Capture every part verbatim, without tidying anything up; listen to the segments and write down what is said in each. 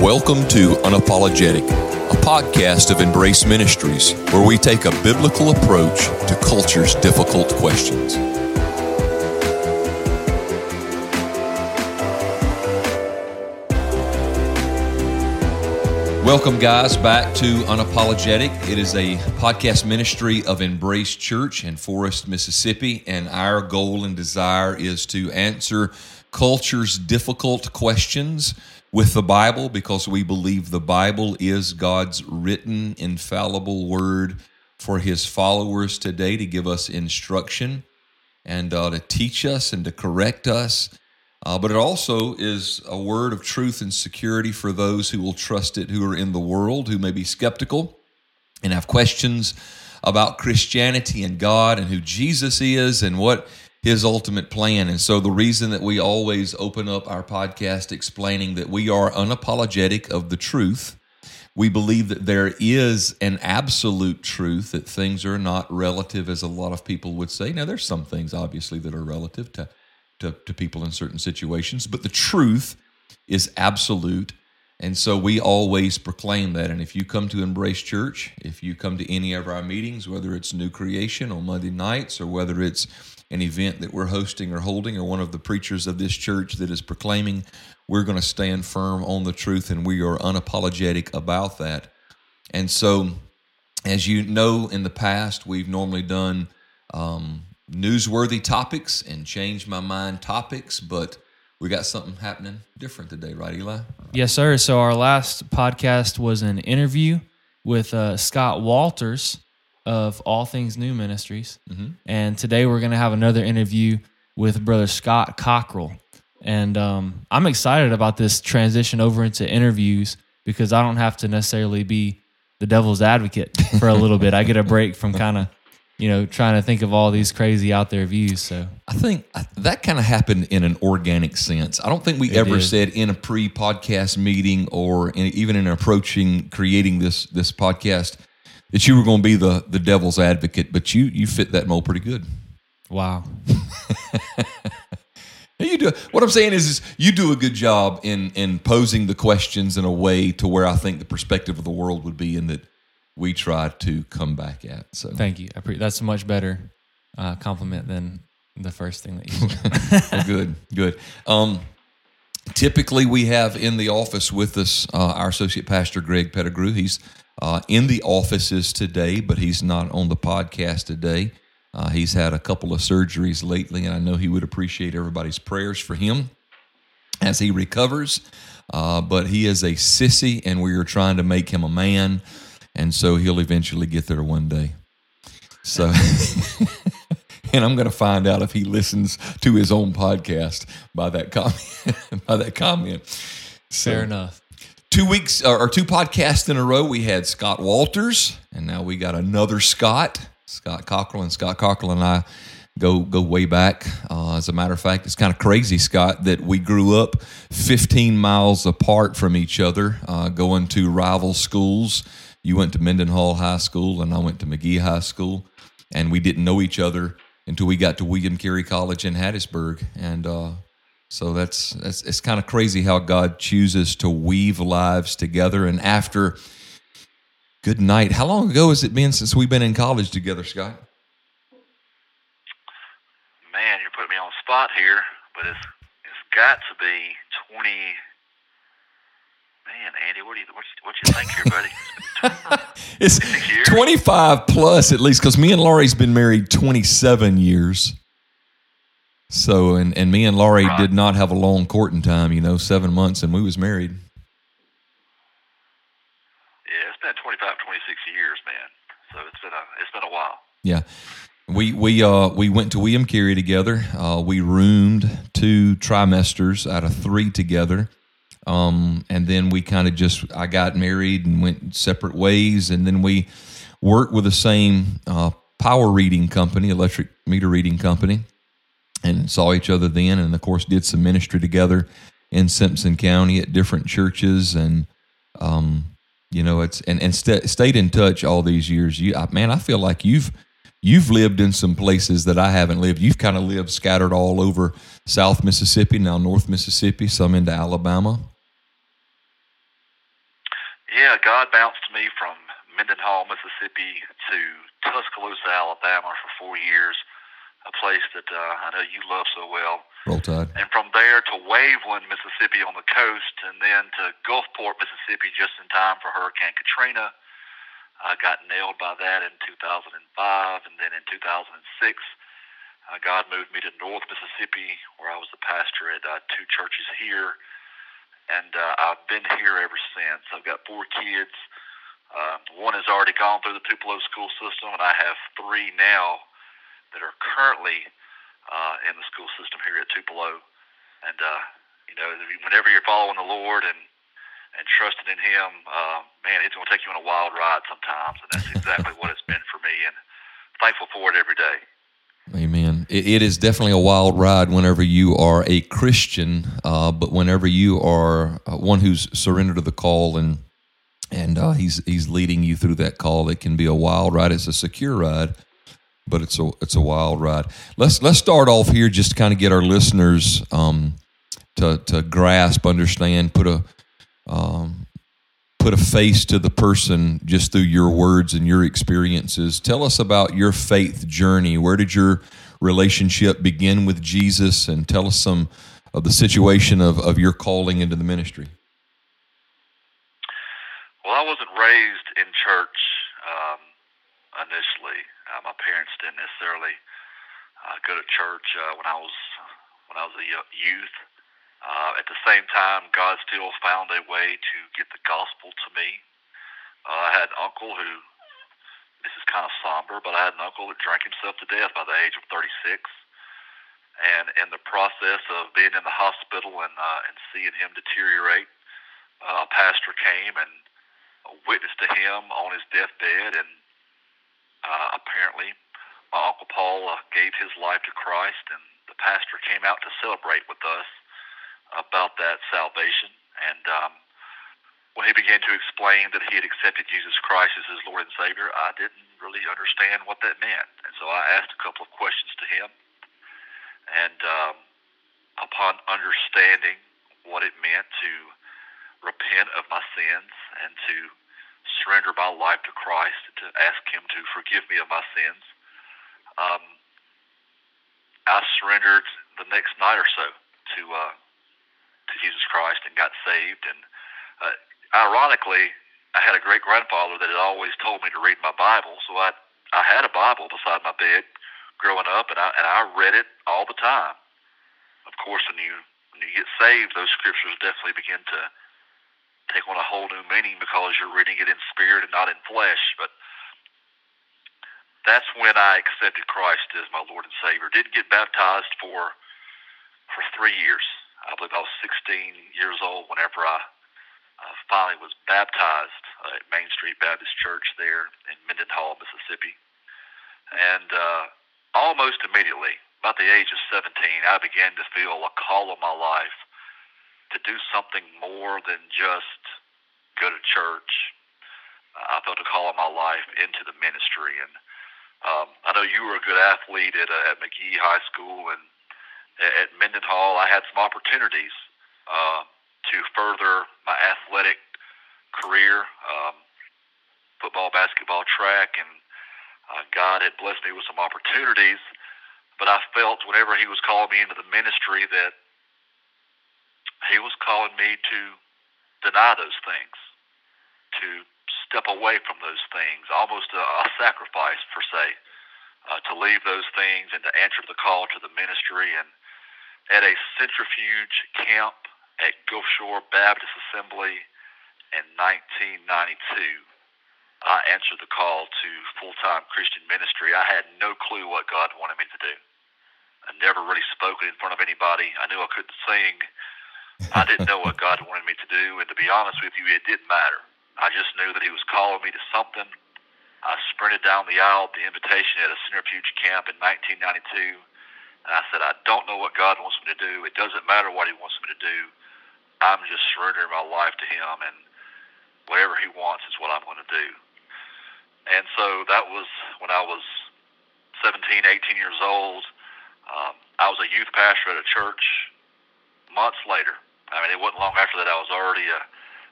Welcome to Unapologetic, a podcast of Embrace Ministries, where we take a biblical approach to culture's difficult questions. Welcome, guys, back to Unapologetic. It is a podcast ministry of Embrace Church in Forest, Mississippi, and our goal and desire is to answer culture's difficult questions with the Bible, because we believe the Bible is God's written, infallible word for His followers today to give us instruction and uh, to teach us and to correct us. Uh, but it also is a word of truth and security for those who will trust it, who are in the world, who may be skeptical and have questions about Christianity and God and who Jesus is and what His ultimate plan. And so the reason that we always open up our podcast explaining that we are unapologetic of the truth, we believe that there is an absolute truth, that things are not relative, as a lot of people would say. Now, there's some things, obviously, that are relative to, to, to people in certain situations, but the truth is absolute. And so we always proclaim that. And if you come to Embrace Church, if you come to any of our meetings, whether it's New Creation on Monday nights or whether it's an event that we're hosting or holding, or one of the preachers of this church that is proclaiming, we're going to stand firm on the truth, and we are unapologetic about that. And so, as you know, in the past, we've normally done um, newsworthy topics and change my mind topics, but we got something happening different today, right, Eli? Yes, sir. So our last podcast was an interview with uh, Scott Walters of All Things New Ministries. Mm-hmm. And today we're going to have another interview with Brother Scott Cockrell. And um, I'm excited about this transition over into interviews, because I don't have to necessarily be the devil's advocate for a little bit. I get a break from kind of, you know, trying to think of all these crazy out there views. So I think that kind of happened in an organic sense. I don't think we it ever did. said in a pre-podcast meeting or in, even in approaching creating this this podcast that you were going to be the, the devil's advocate, but you you fit that mold pretty good. Wow. You do. What I'm saying is, is you do a good job in in posing the questions in a way to where I think the perspective of the world would be, and that we try to come back at. So thank you. I pre- that's a much better uh, compliment than the first thing that you said. Well, good, good. Um, typically, we have in the office with us uh, our associate pastor, Greg Pettigrew. He's Uh, in the offices today, but he's not on the podcast today. Uh, he's had a couple of surgeries lately, and I know he would appreciate everybody's prayers for him as he recovers. Uh, but he is a sissy, and we are trying to make him a man, and so he'll eventually get there one day. So, and I'm going to find out if he listens to his own podcast by that comment. by that comment, so, fair enough. Two weeks or two podcasts in a row, we had Scott Walters, and now we got another Scott, Scott Cockrell, and Scott Cockrell and I go go way back. Uh, as a matter of fact, it's kind of crazy, Scott, that we grew up fifteen miles apart from each other, uh, going to rival schools. You went to Mendenhall High School, and I went to McGee High School, and we didn't know each other until we got to William Carey College in Hattiesburg, and uh So that's, that's it's kind of crazy how God chooses to weave lives together. And after, good night. How long ago has it been since we've been in college together, Scott? Man, you're putting me on the spot here, but it's it's got to be twenty. Man, Andy, what do you what you, what you think here, buddy? It's it's twenty-five plus at least, because me and Laurie's been married twenty-seven years. So, and, and me and Laurie right. did not have a long courting time, you know, seven months, and we was married. Yeah, it's been twenty-five, twenty-six years, man. So it's been a, it's been a while. Yeah. We, we, uh, we went to William Carey together. Uh, we roomed two trimesters out of three together. Um, and then we kind of just, I got married and went separate ways. And then we worked with the same, uh, power reading company, electric meter reading company, and saw each other then, and of course did some ministry together in Simpson County at different churches, and um, you know it's and and st- stayed in touch all these years. You I, man, I feel like you've you've lived in some places that I haven't lived. You've kind of lived scattered all over South Mississippi, now North Mississippi, some into Alabama. Yeah, God bounced me from Mendenhall, Mississippi to Tuscaloosa, Alabama for four years, a place that uh, I know you love so well. Roll Tide. And from there to Waveland, Mississippi on the coast, and then to Gulfport, Mississippi just in time for Hurricane Katrina. I got nailed by that in two thousand five, and then in two thousand six, uh, God moved me to North Mississippi, where I was the pastor at uh, two churches here, and uh, I've been here ever since. I've got four kids. Uh, one has already gone through the Tupelo school system, and I have three now that are currently uh, in the school system here at Tupelo. And, uh, you know, whenever you're following the Lord and and trusting in him, uh, man, it's going to take you on a wild ride sometimes, and that's exactly what it's been for me, and thankful for it every day. Amen. It, it is definitely a wild ride whenever you are a Christian, uh, but whenever you are uh, one who's surrendered to the call and and uh, he's he's leading you through that call, it can be a wild ride. It's a secure ride, but it's a it's a wild ride. Let's let's start off here just to kind of get our listeners um, to to grasp, understand, put a Um, put a face to the person just through your words and your experiences. Tell us about your faith journey. Where did your relationship begin with Jesus? And tell us some of the situation of, of your calling into the ministry. Well, I wasn't raised in church um, initially. Uh, my parents didn't necessarily uh, go to church uh, when I was when I was a youth. Uh, at the same time, God still found a way to get the gospel to me. Uh, I had an uncle who, this is kind of somber, but I had an uncle that drank himself to death by the age of thirty-six. And in the process of being in the hospital and uh, and seeing him deteriorate, uh, a pastor came and witnessed to him on his deathbed. And uh, apparently, my Uncle Paul uh, gave his life to Christ, and the pastor came out to celebrate with us about that salvation, and um, when he began to explain that he had accepted Jesus Christ as his Lord and Savior, I didn't really understand what that meant, and so I asked a couple of questions to him, and um, upon understanding what it meant to repent of my sins and to surrender my life to Christ, to ask him to forgive me of my sins, um, I surrendered the next night or so to uh, to Jesus Christ and got saved. And uh, ironically, I had a great-grandfather that had always told me to read my Bible, so I I had a Bible beside my bed growing up, and I and I read it all the time. Of course, when you when you get saved, those scriptures definitely begin to take on a whole new meaning because you're reading it in spirit and not in flesh. But that's when I accepted Christ as my Lord and Savior. Didn't get baptized for for three years. I believe I was sixteen years old whenever I uh, finally was baptized at Main Street Baptist Church there in Mendenhall, Mississippi. And uh, almost immediately, about the age of seventeen, I began to feel a call on my life to do something more than just go to church. Uh, I felt a call on my life into the ministry. And um, I know you were a good athlete at, uh, at McGee High School, and at Mendenhall, I had some opportunities uh, to further my athletic career, um, football, basketball, track, and uh, God had blessed me with some opportunities, but I felt whenever he was calling me into the ministry that he was calling me to deny those things, to step away from those things, almost a, a sacrifice, per se, uh, to leave those things and to answer the call to the ministry. And at a centrifuge camp at Gulf Shore Baptist Assembly in nineteen ninety-two, I answered the call to full-time Christian ministry. I had no clue what God wanted me to do. I never really spoken in front of anybody. I knew I couldn't sing. I didn't know what God wanted me to do, and to be honest with you, it didn't matter. I just knew that he was calling me to something. I sprinted down the aisle at the invitation at a centrifuge camp in nineteen ninety-two, and I said, I don't know what God wants me to do. It doesn't matter what he wants me to do. I'm just surrendering my life to him, and whatever he wants is what I'm going to do. And so that was when I was seventeen, eighteen years old. Um, I was a youth pastor at a church months later. I mean, it wasn't long after that. I was already a,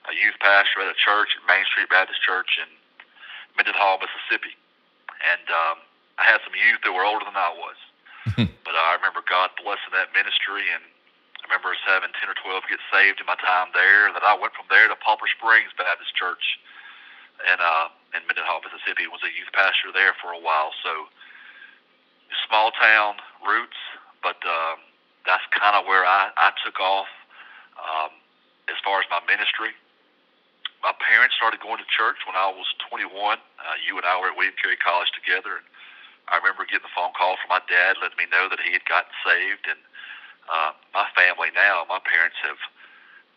a youth pastor at a church at Main Street Baptist Church in Mendenhall, Mississippi. And um, I had some youth that were older than I was. But uh, I remember God blessing that ministry, and I remember us having ten or twelve get saved in my time there. And then I went from there to Poplar Springs Baptist Church in, uh, in Mendenhall, Mississippi. I was a youth pastor there for a while. So small town roots, but um, that's kind of where I, I took off. Um, as far as my ministry, my parents started going to church when I was twenty-one. Uh, you and I were at William Carey College together, and I remember getting a phone call from my dad letting me know that he had gotten saved. And uh, my family now, my parents have,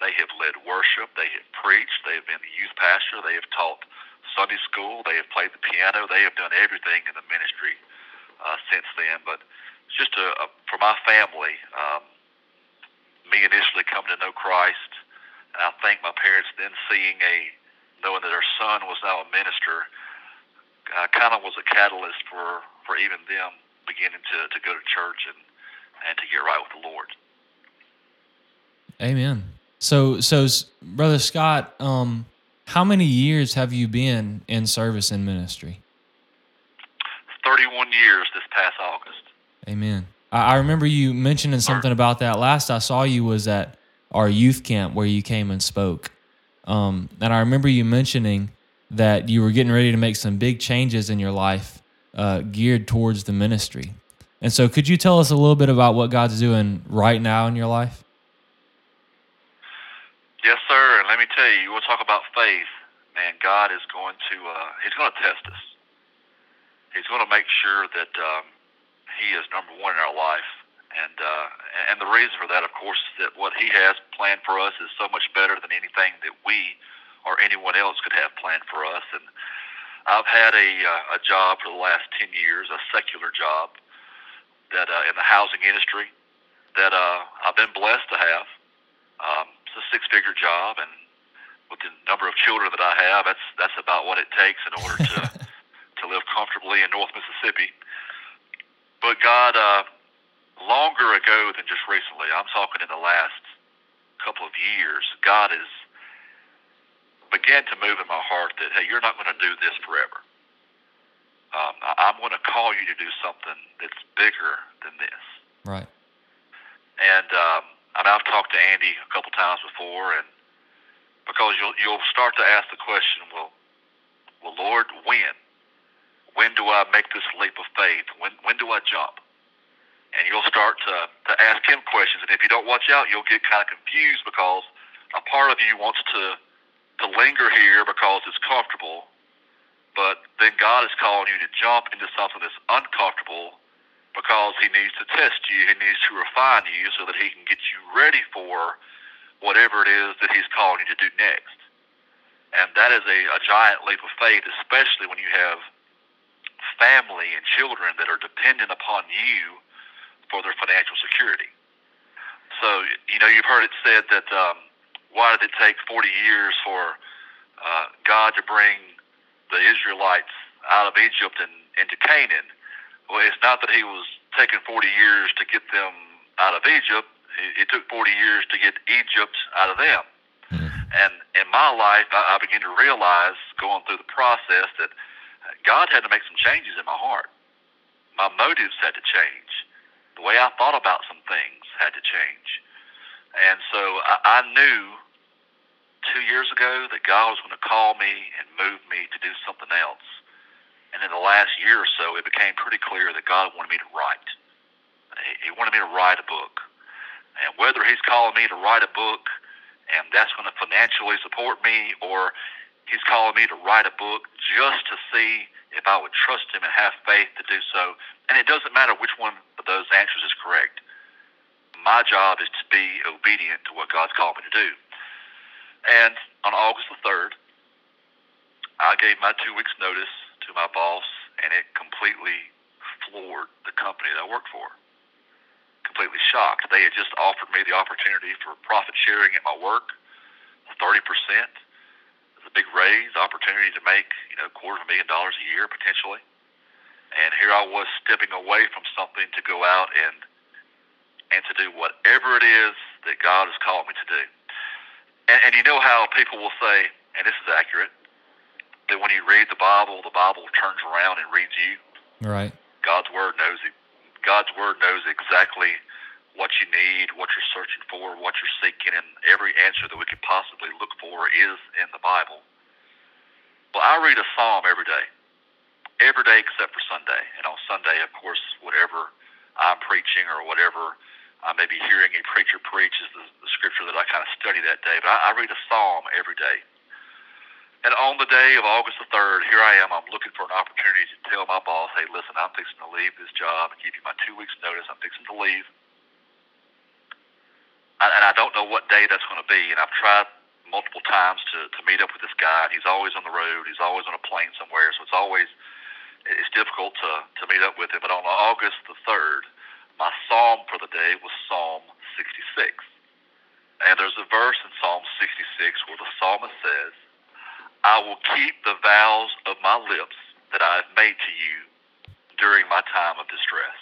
they have led worship, they have preached, they have been the youth pastor, they have taught Sunday school, they have played the piano, they have done everything in the ministry uh, since then. But it's just a, a, for my family, um, me initially coming to know Christ, and I think my parents then seeing a, knowing that their son was now a minister, uh, kind of was a catalyst for, for even them beginning to, to go to church and, and to get right with the Lord. Amen. So, so Brother Scott, um, how many years have you been in service in ministry? thirty-one years this past August. Amen. I remember you mentioning something about that. Last I saw you was at our youth camp where you came and spoke. Um, and I remember you mentioning that you were getting ready to make some big changes in your life uh, geared towards the ministry. And so could you tell us a little bit about what God's doing right now in your life? Yes, sir. And let me tell you, we'll talk about faith. Man, God is going to, uh, he's going to test us. He's going to make sure that... Um, He is number one in our life, and uh, and the reason for that, of course, is that what He has planned for us is so much better than anything that we or anyone else could have planned for us. And I've had a uh, a job for the last ten years, a secular job that uh, in the housing industry that uh, I've been blessed to have. Um, it's a six-figure job, and with the number of children that I have, that's that's about what it takes in order to to live comfortably in North Mississippi. But God, uh, longer ago than just recently, I'm talking in the last couple of years, God has began to move in my heart that, hey, you're not going to do this forever. Um, I'm going to call you to do something that's bigger than this. Right. And um, and I've talked to Andy a couple times before, and because you'll you'll start to ask the question, well, well, Lord, when? When do I make this leap of faith? When when do I jump? And you'll start to, to ask Him questions, and if you don't watch out, you'll get kind of confused because a part of you wants to to linger here because it's comfortable, but then God is calling you to jump into something that's uncomfortable because He needs to test you, He needs to refine you so that He can get you ready for whatever it is that He's calling you to do next. And that is a, a giant leap of faith, especially when you have family and children that are dependent upon you for their financial security. So, you know, you've heard it said that um, why did it take forty years for uh, God to bring the Israelites out of Egypt and into Canaan? Well, it's not that He was taking forty years to get them out of Egypt. It, it took forty years to get Egypt out of them. Mm-hmm. And in my life, I, I began to realize going through the process that God had to make some changes in my heart. My motives had to change. The way I thought about some things had to change. And so I, I knew two years ago that God was going to call me and move me to do something else. And in the last year or so, it became pretty clear that God wanted me to write. He wanted me to write a book. And whether He's calling me to write a book and that's going to financially support me, or He's calling me to write a book just to see if I would trust Him and have faith to do so. And it doesn't matter which one of those answers is correct. My job is to be obedient to what God's called me to do. And on August the third, I gave my two weeks notice to my boss, and it completely floored the company that I worked for. Completely shocked. They had just offered me the opportunity for profit sharing at my work, thirty percent. A big raise, opportunity to make, you know, quarter of a million dollars a year potentially. And here I was stepping away from something to go out and and to do whatever it is that God has called me to do. And, and you know how people will say, and this is accurate, that when you read the Bible, the Bible turns around and reads you. Right. God's Word knows it. God's Word knows exactly what you need, what you're searching for, what you're seeking, and every answer that we could possibly look for is in the Bible. Well, I read a psalm every day, every day except for Sunday. And on Sunday, of course, whatever I'm preaching or whatever I may be hearing a preacher preach is the, the scripture that I kind of study that day. But I, I read a psalm every day. And on the day of August the third, here I am. I'm looking for an opportunity to tell my boss, hey, listen, I'm fixing to leave this job and give you my two weeks' notice. I'm fixing to leave. I, and I don't know what day that's going to be. And I've tried multiple times to, to meet up with this guy. He's always on the road. He's always on a plane somewhere. So it's always it's difficult to, to meet up with him. But on August the third, my psalm for the day was Psalm sixty-six. And there's a verse in Psalm sixty-six where the psalmist says, I will keep the vows of my lips that I have made to you during my time of distress.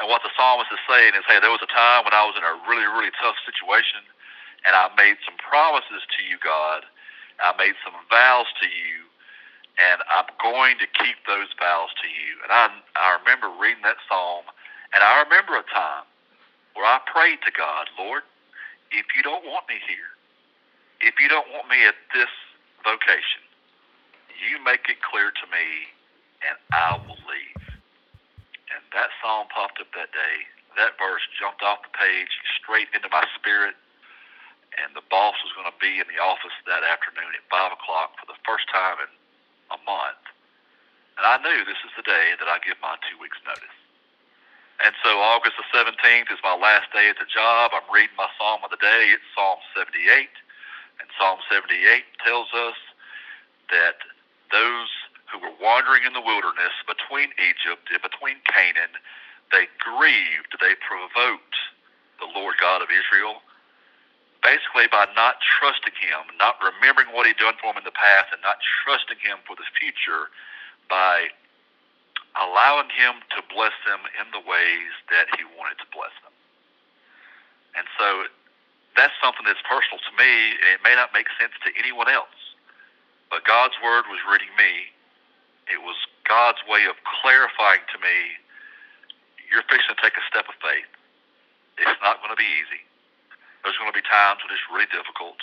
And what the psalmist is saying is, hey, there was a time when I was in a really, really tough situation, and I made some promises to you, God. I made some vows to you, and I'm going to keep those vows to you. And I I remember reading that psalm, and I remember a time where I prayed to God, Lord, if you don't want me here, if you don't want me at this vocation, you make it clear to me, and I will leave. And that psalm popped up that day. That verse jumped off the page straight into my spirit. And the boss was going to be in the office that afternoon at five o'clock for the first time in a month. And I knew this is the day that I give my two weeks' notice. And so August the seventeenth is my last day at the job. I'm reading my psalm of the day. It's Psalm seventy-eight. And Psalm seventy-eight tells us that those who were wandering in the wilderness between Egypt and between Canaan, they grieved, they provoked the Lord God of Israel, basically by not trusting him, not remembering what he'd done for them in the past, and not trusting him for the future by allowing him to bless them in the ways that he wanted to bless them. And so that's something that's personal to me, and it may not make sense to anyone else. But God's Word was reading me. It was God's way of clarifying to me, you're fixing to take a step of faith. It's not going to be easy. There's going to be times when it's really difficult,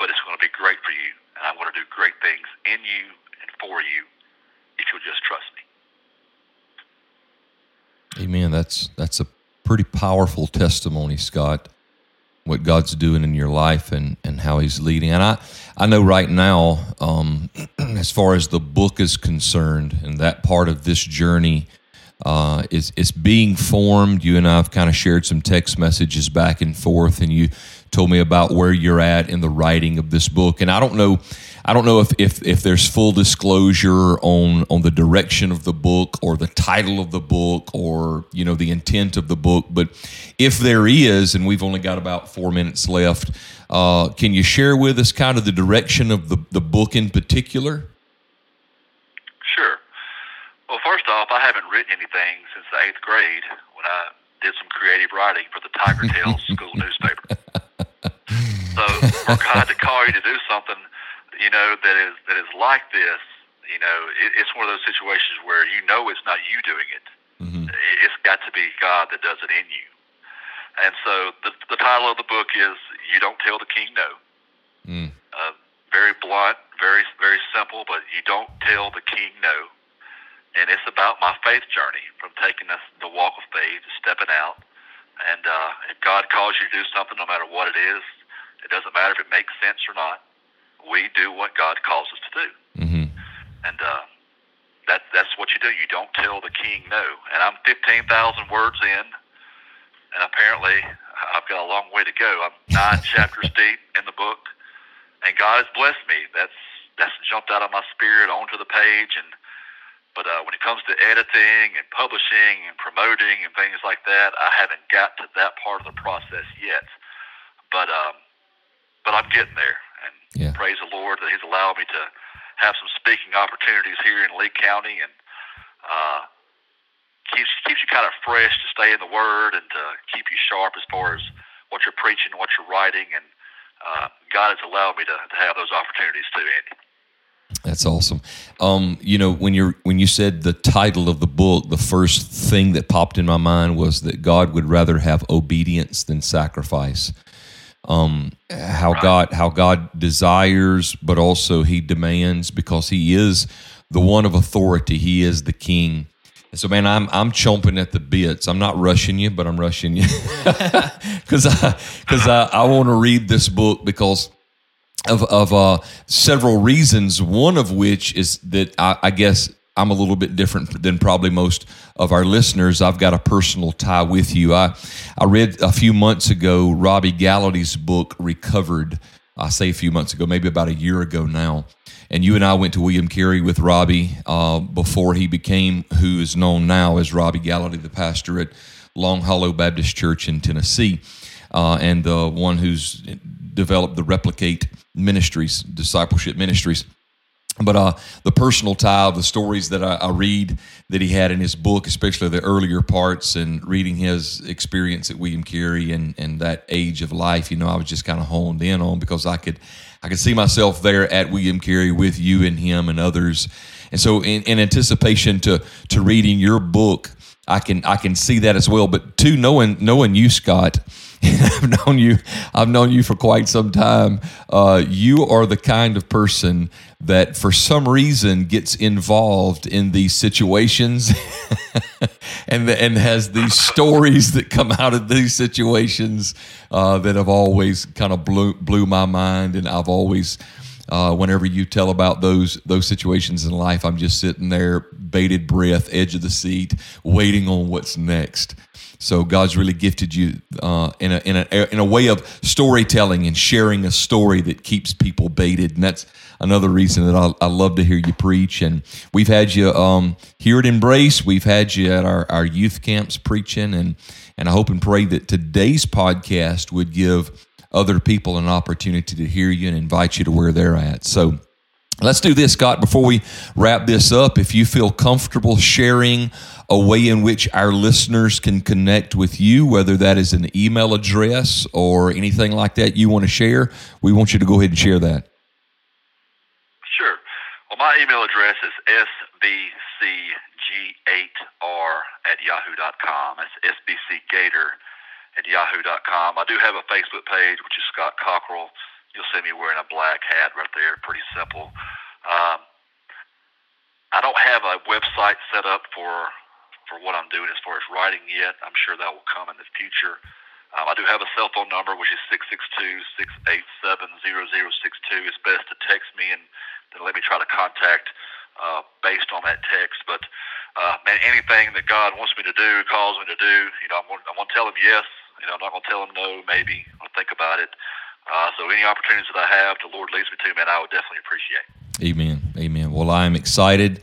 but it's going to be great for you, and I'm going to do great things in you and for you if you'll just trust me. Amen. That's that's a pretty powerful testimony, Scott, what God's doing in your life and, and how he's leading. And I, I know right now, um, as far as the book is concerned and that part of this journey, Uh, it's, it's being formed. You and I have kind of shared some text messages back and forth, and you told me about where you're at in the writing of this book. And I don't know, I don't know if if, if there's full disclosure on, on the direction of the book or the title of the book or, you know, the intent of the book. But if there is, and we've only got about four minutes left, uh, can you share with us kind of the direction of the, the book in particular? Well, first off, I haven't written anything since the eighth grade when I did some creative writing for the Tiger Tales school newspaper. So for God to call you to do something, you know, that is that is like this, you know, it, it's one of those situations where you know it's not you doing it. Mm-hmm. It's got to be God that does it in you. And so the, the title of the book is You Don't Tell the King No. Mm. Uh, very blunt, very, very simple, but you don't tell the king no. And it's about my faith journey from taking the, the walk of faith to stepping out. And uh, if God calls you to do something, no matter what it is, it doesn't matter if it makes sense or not. We do what God calls us to do. Mm-hmm. And uh, that, that's what you do. You don't tell the king no. And I'm fifteen thousand words in, and apparently I've got a long way to go. I'm nine chapters deep in the book, and God has blessed me. That's, that's jumped out of my spirit onto the page. And But uh, when it comes to editing and publishing and promoting and things like that, I haven't got to that part of the process yet. But um, but I'm getting there, and yeah. Praise the Lord that He's allowed me to have some speaking opportunities here in Lee County, and uh, keeps keeps you kind of fresh to stay in the Word and to keep you sharp as far as what you're preaching, what you're writing, and uh, God has allowed me to, to have those opportunities too, Andy. That's awesome. Um, you know, when you're when you said the title of the book, the first thing that popped in my mind was that God would rather have obedience than sacrifice. Um, how right. God how God desires, but also He demands, because He is the one of authority. He is the King. And so, man, I'm I'm chomping at the bits. I'm not rushing you, but I'm rushing you because I because I, I want to read this book because. Of of uh, several reasons, one of which is that I, I guess I'm a little bit different than probably most of our listeners. I've got a personal tie with you. I, I read a few months ago Robbie Gallaty's book, Recovered. I say a few months ago, maybe about a year ago now. And you and I went to William Carey with Robbie uh, before he became who is known now as Robbie Gallaty, the pastor at Long Hollow Baptist Church in Tennessee, uh, and the one who's developed the Replicate Ministries, discipleship ministries. But uh, the personal tie of the stories that I, I read that he had in his book, especially the earlier parts, and reading his experience at William Carey and, and that age of life, you know, I was just kind of honed in on because I could I could see myself there at William Carey with you and him and others. And so in, in anticipation to to reading your book, I can I can see that as well. But two, knowing knowing you, Scott, I've known you. I've known you for quite some time. Uh, you are the kind of person that, for some reason, gets involved in these situations, and the, and has these stories that come out of these situations uh, that have always kind of blew blew my mind. And I've always, uh, whenever you tell about those those situations in life, I'm just sitting there, bated breath, edge of the seat, waiting on what's next. So God's really gifted you uh, in a in a in a way of storytelling and sharing a story that keeps people baited, and that's another reason that I, I love to hear you preach. And we've had you um, here at Embrace, we've had you at our, our youth camps preaching, and and I hope and pray that today's podcast would give other people an opportunity to hear you and invite you to where they're at. So. Let's do this, Scott, before we wrap this up. If you feel comfortable sharing a way in which our listeners can connect with you, whether that is an email address or anything like that you want to share, we want you to go ahead and share that. Sure. Well, my email address is s b c g eight r at yahoo dot com. That's sbcgator at yahoo dot com. I do have a Facebook page, which is Scott Cockrell. You'll see me wearing a black hat right there. Pretty simple. Um, I don't have a website set up for for what I'm doing as far as writing yet. I'm sure that will come in the future. Um, I do have a cell phone number, which is six six two, six eight seven, zero zero six two. It's best to text me and then let me try to contact uh, based on that text. But uh, man, anything that God wants me to do, calls me to do, you know, I'm going to tell Him yes. You know, I'm not going to tell Him no. Maybe I'll think about it. Uh, so any opportunities that I have, the Lord leads me to, man, I would definitely appreciate. Amen. Amen. Well, I am excited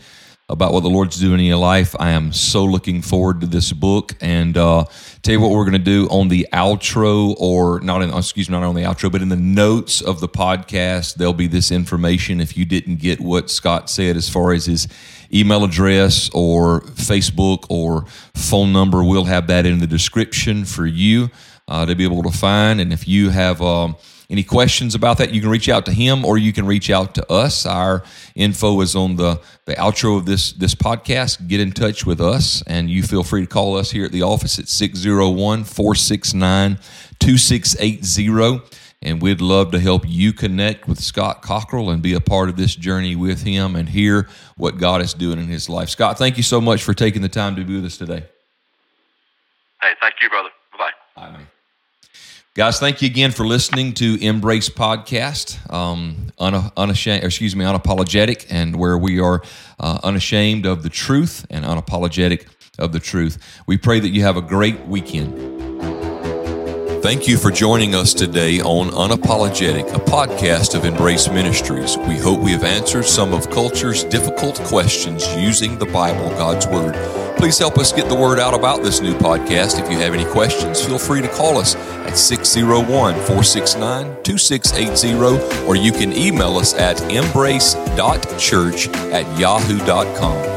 about what the Lord's doing in your life. I am so looking forward to this book. And uh, tell you what we're going to do on the outro, or not in, excuse me, not on the outro, but in the notes of the podcast, there'll be this information. If you didn't get what Scott said as far as his email address or Facebook or phone number, we'll have that in the description for you uh, to be able to find. And if you have... Um, Any questions about that, you can reach out to him or you can reach out to us. Our info is on the, the outro of this, this podcast. Get in touch with us, and you feel free to call us here at the office at six oh one, four six nine, two six eight zero. And we'd love to help you connect with Scott Cockrell and be a part of this journey with him and hear what God is doing in his life. Scott, thank you so much for taking the time to be with us today. Hey, thank you, brother. Bye-bye. Bye, man. Guys, thank you again for listening to Embrace Podcast, um, un- unashamed, or excuse me, unapologetic, and where we are uh, unashamed of the truth and unapologetic of the truth. We pray that you have a great weekend. Thank you for joining us today on Unapologetic, a podcast of Embrace Ministries. We hope we have answered some of culture's difficult questions using the Bible, God's Word. Please help us get the word out about this new podcast. If you have any questions, feel free to call us at six oh one, four six nine, two six eight zero, or you can email us at embrace dot church at yahoo dot com.